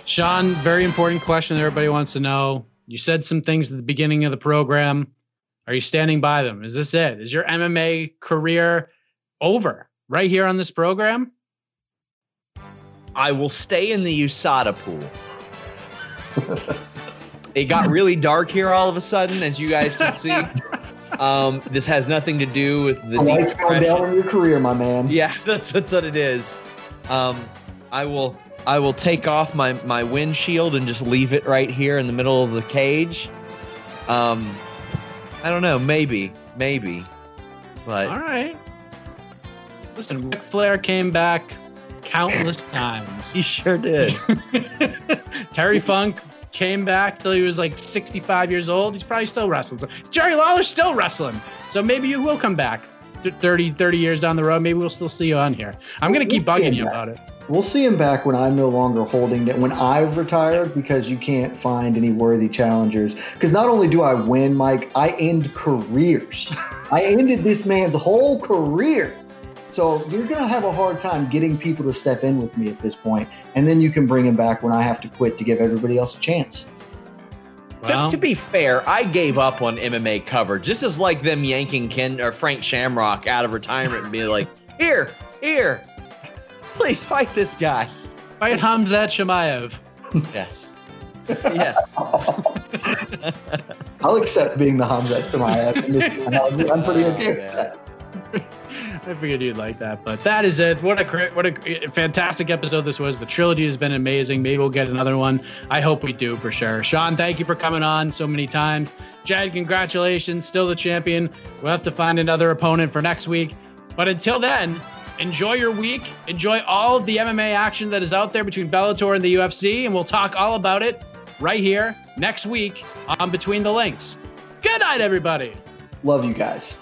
Sean, very important question that everybody wants to know. You said some things at the beginning of the program. Are you standing by them? Is this it? Is your MMA career over right here on this program? I will stay in the USADA pool. It got really dark here all of a sudden, as you guys can see. This has nothing to do with the light's going down in your career, my man. Yeah, that's what it is. I will take off my windshield and just leave it right here in the middle of the cage. I don't know, maybe. But all right. Listen, Ric Flair came back countless times. He sure did. Terry Funk came back till he was like 65 years old. He's probably still wrestling. So Jerry Lawler's still wrestling. So maybe you will come back 30 years down the road. Maybe we'll still see you on here. I'm going to keep bugging you about it. We'll see him back when I'm no longer holding it, when I've retired, because you can't find any worthy challengers. Because not only do I win, Mike, I end careers. I ended this man's whole career. So you're going to have a hard time getting people to step in with me at this point. And then you can bring him back when I have to quit to give everybody else a chance. Well, to be fair, I gave up on MMA coverage. This is like them yanking Ken or Frank Shamrock out of retirement and being like, here, please fight this guy. Fight Hamzat Chimaev. Yes. I'll accept being the Hamzat Chimaev. I'm pretty okay with that. I figured you'd like that, but that is it. What a fantastic episode this was. The trilogy has been amazing. Maybe we'll get another one. I hope we do for sure. Sean, thank you for coming on so many times. Jed, congratulations. Still the champion. We'll have to find another opponent for next week. But until then, enjoy your week. Enjoy all of the MMA action that is out there between Bellator and the UFC, and we'll talk all about it right here next week on Between the Links. Good night, everybody. Love you guys.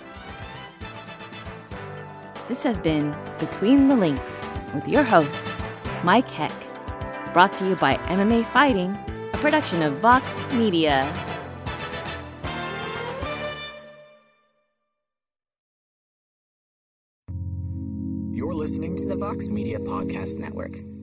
This has been Between the Links with your host, Mike Heck. Brought to you by MMA Fighting, a production of Vox Media. You're listening to the Vox Media Podcast Network.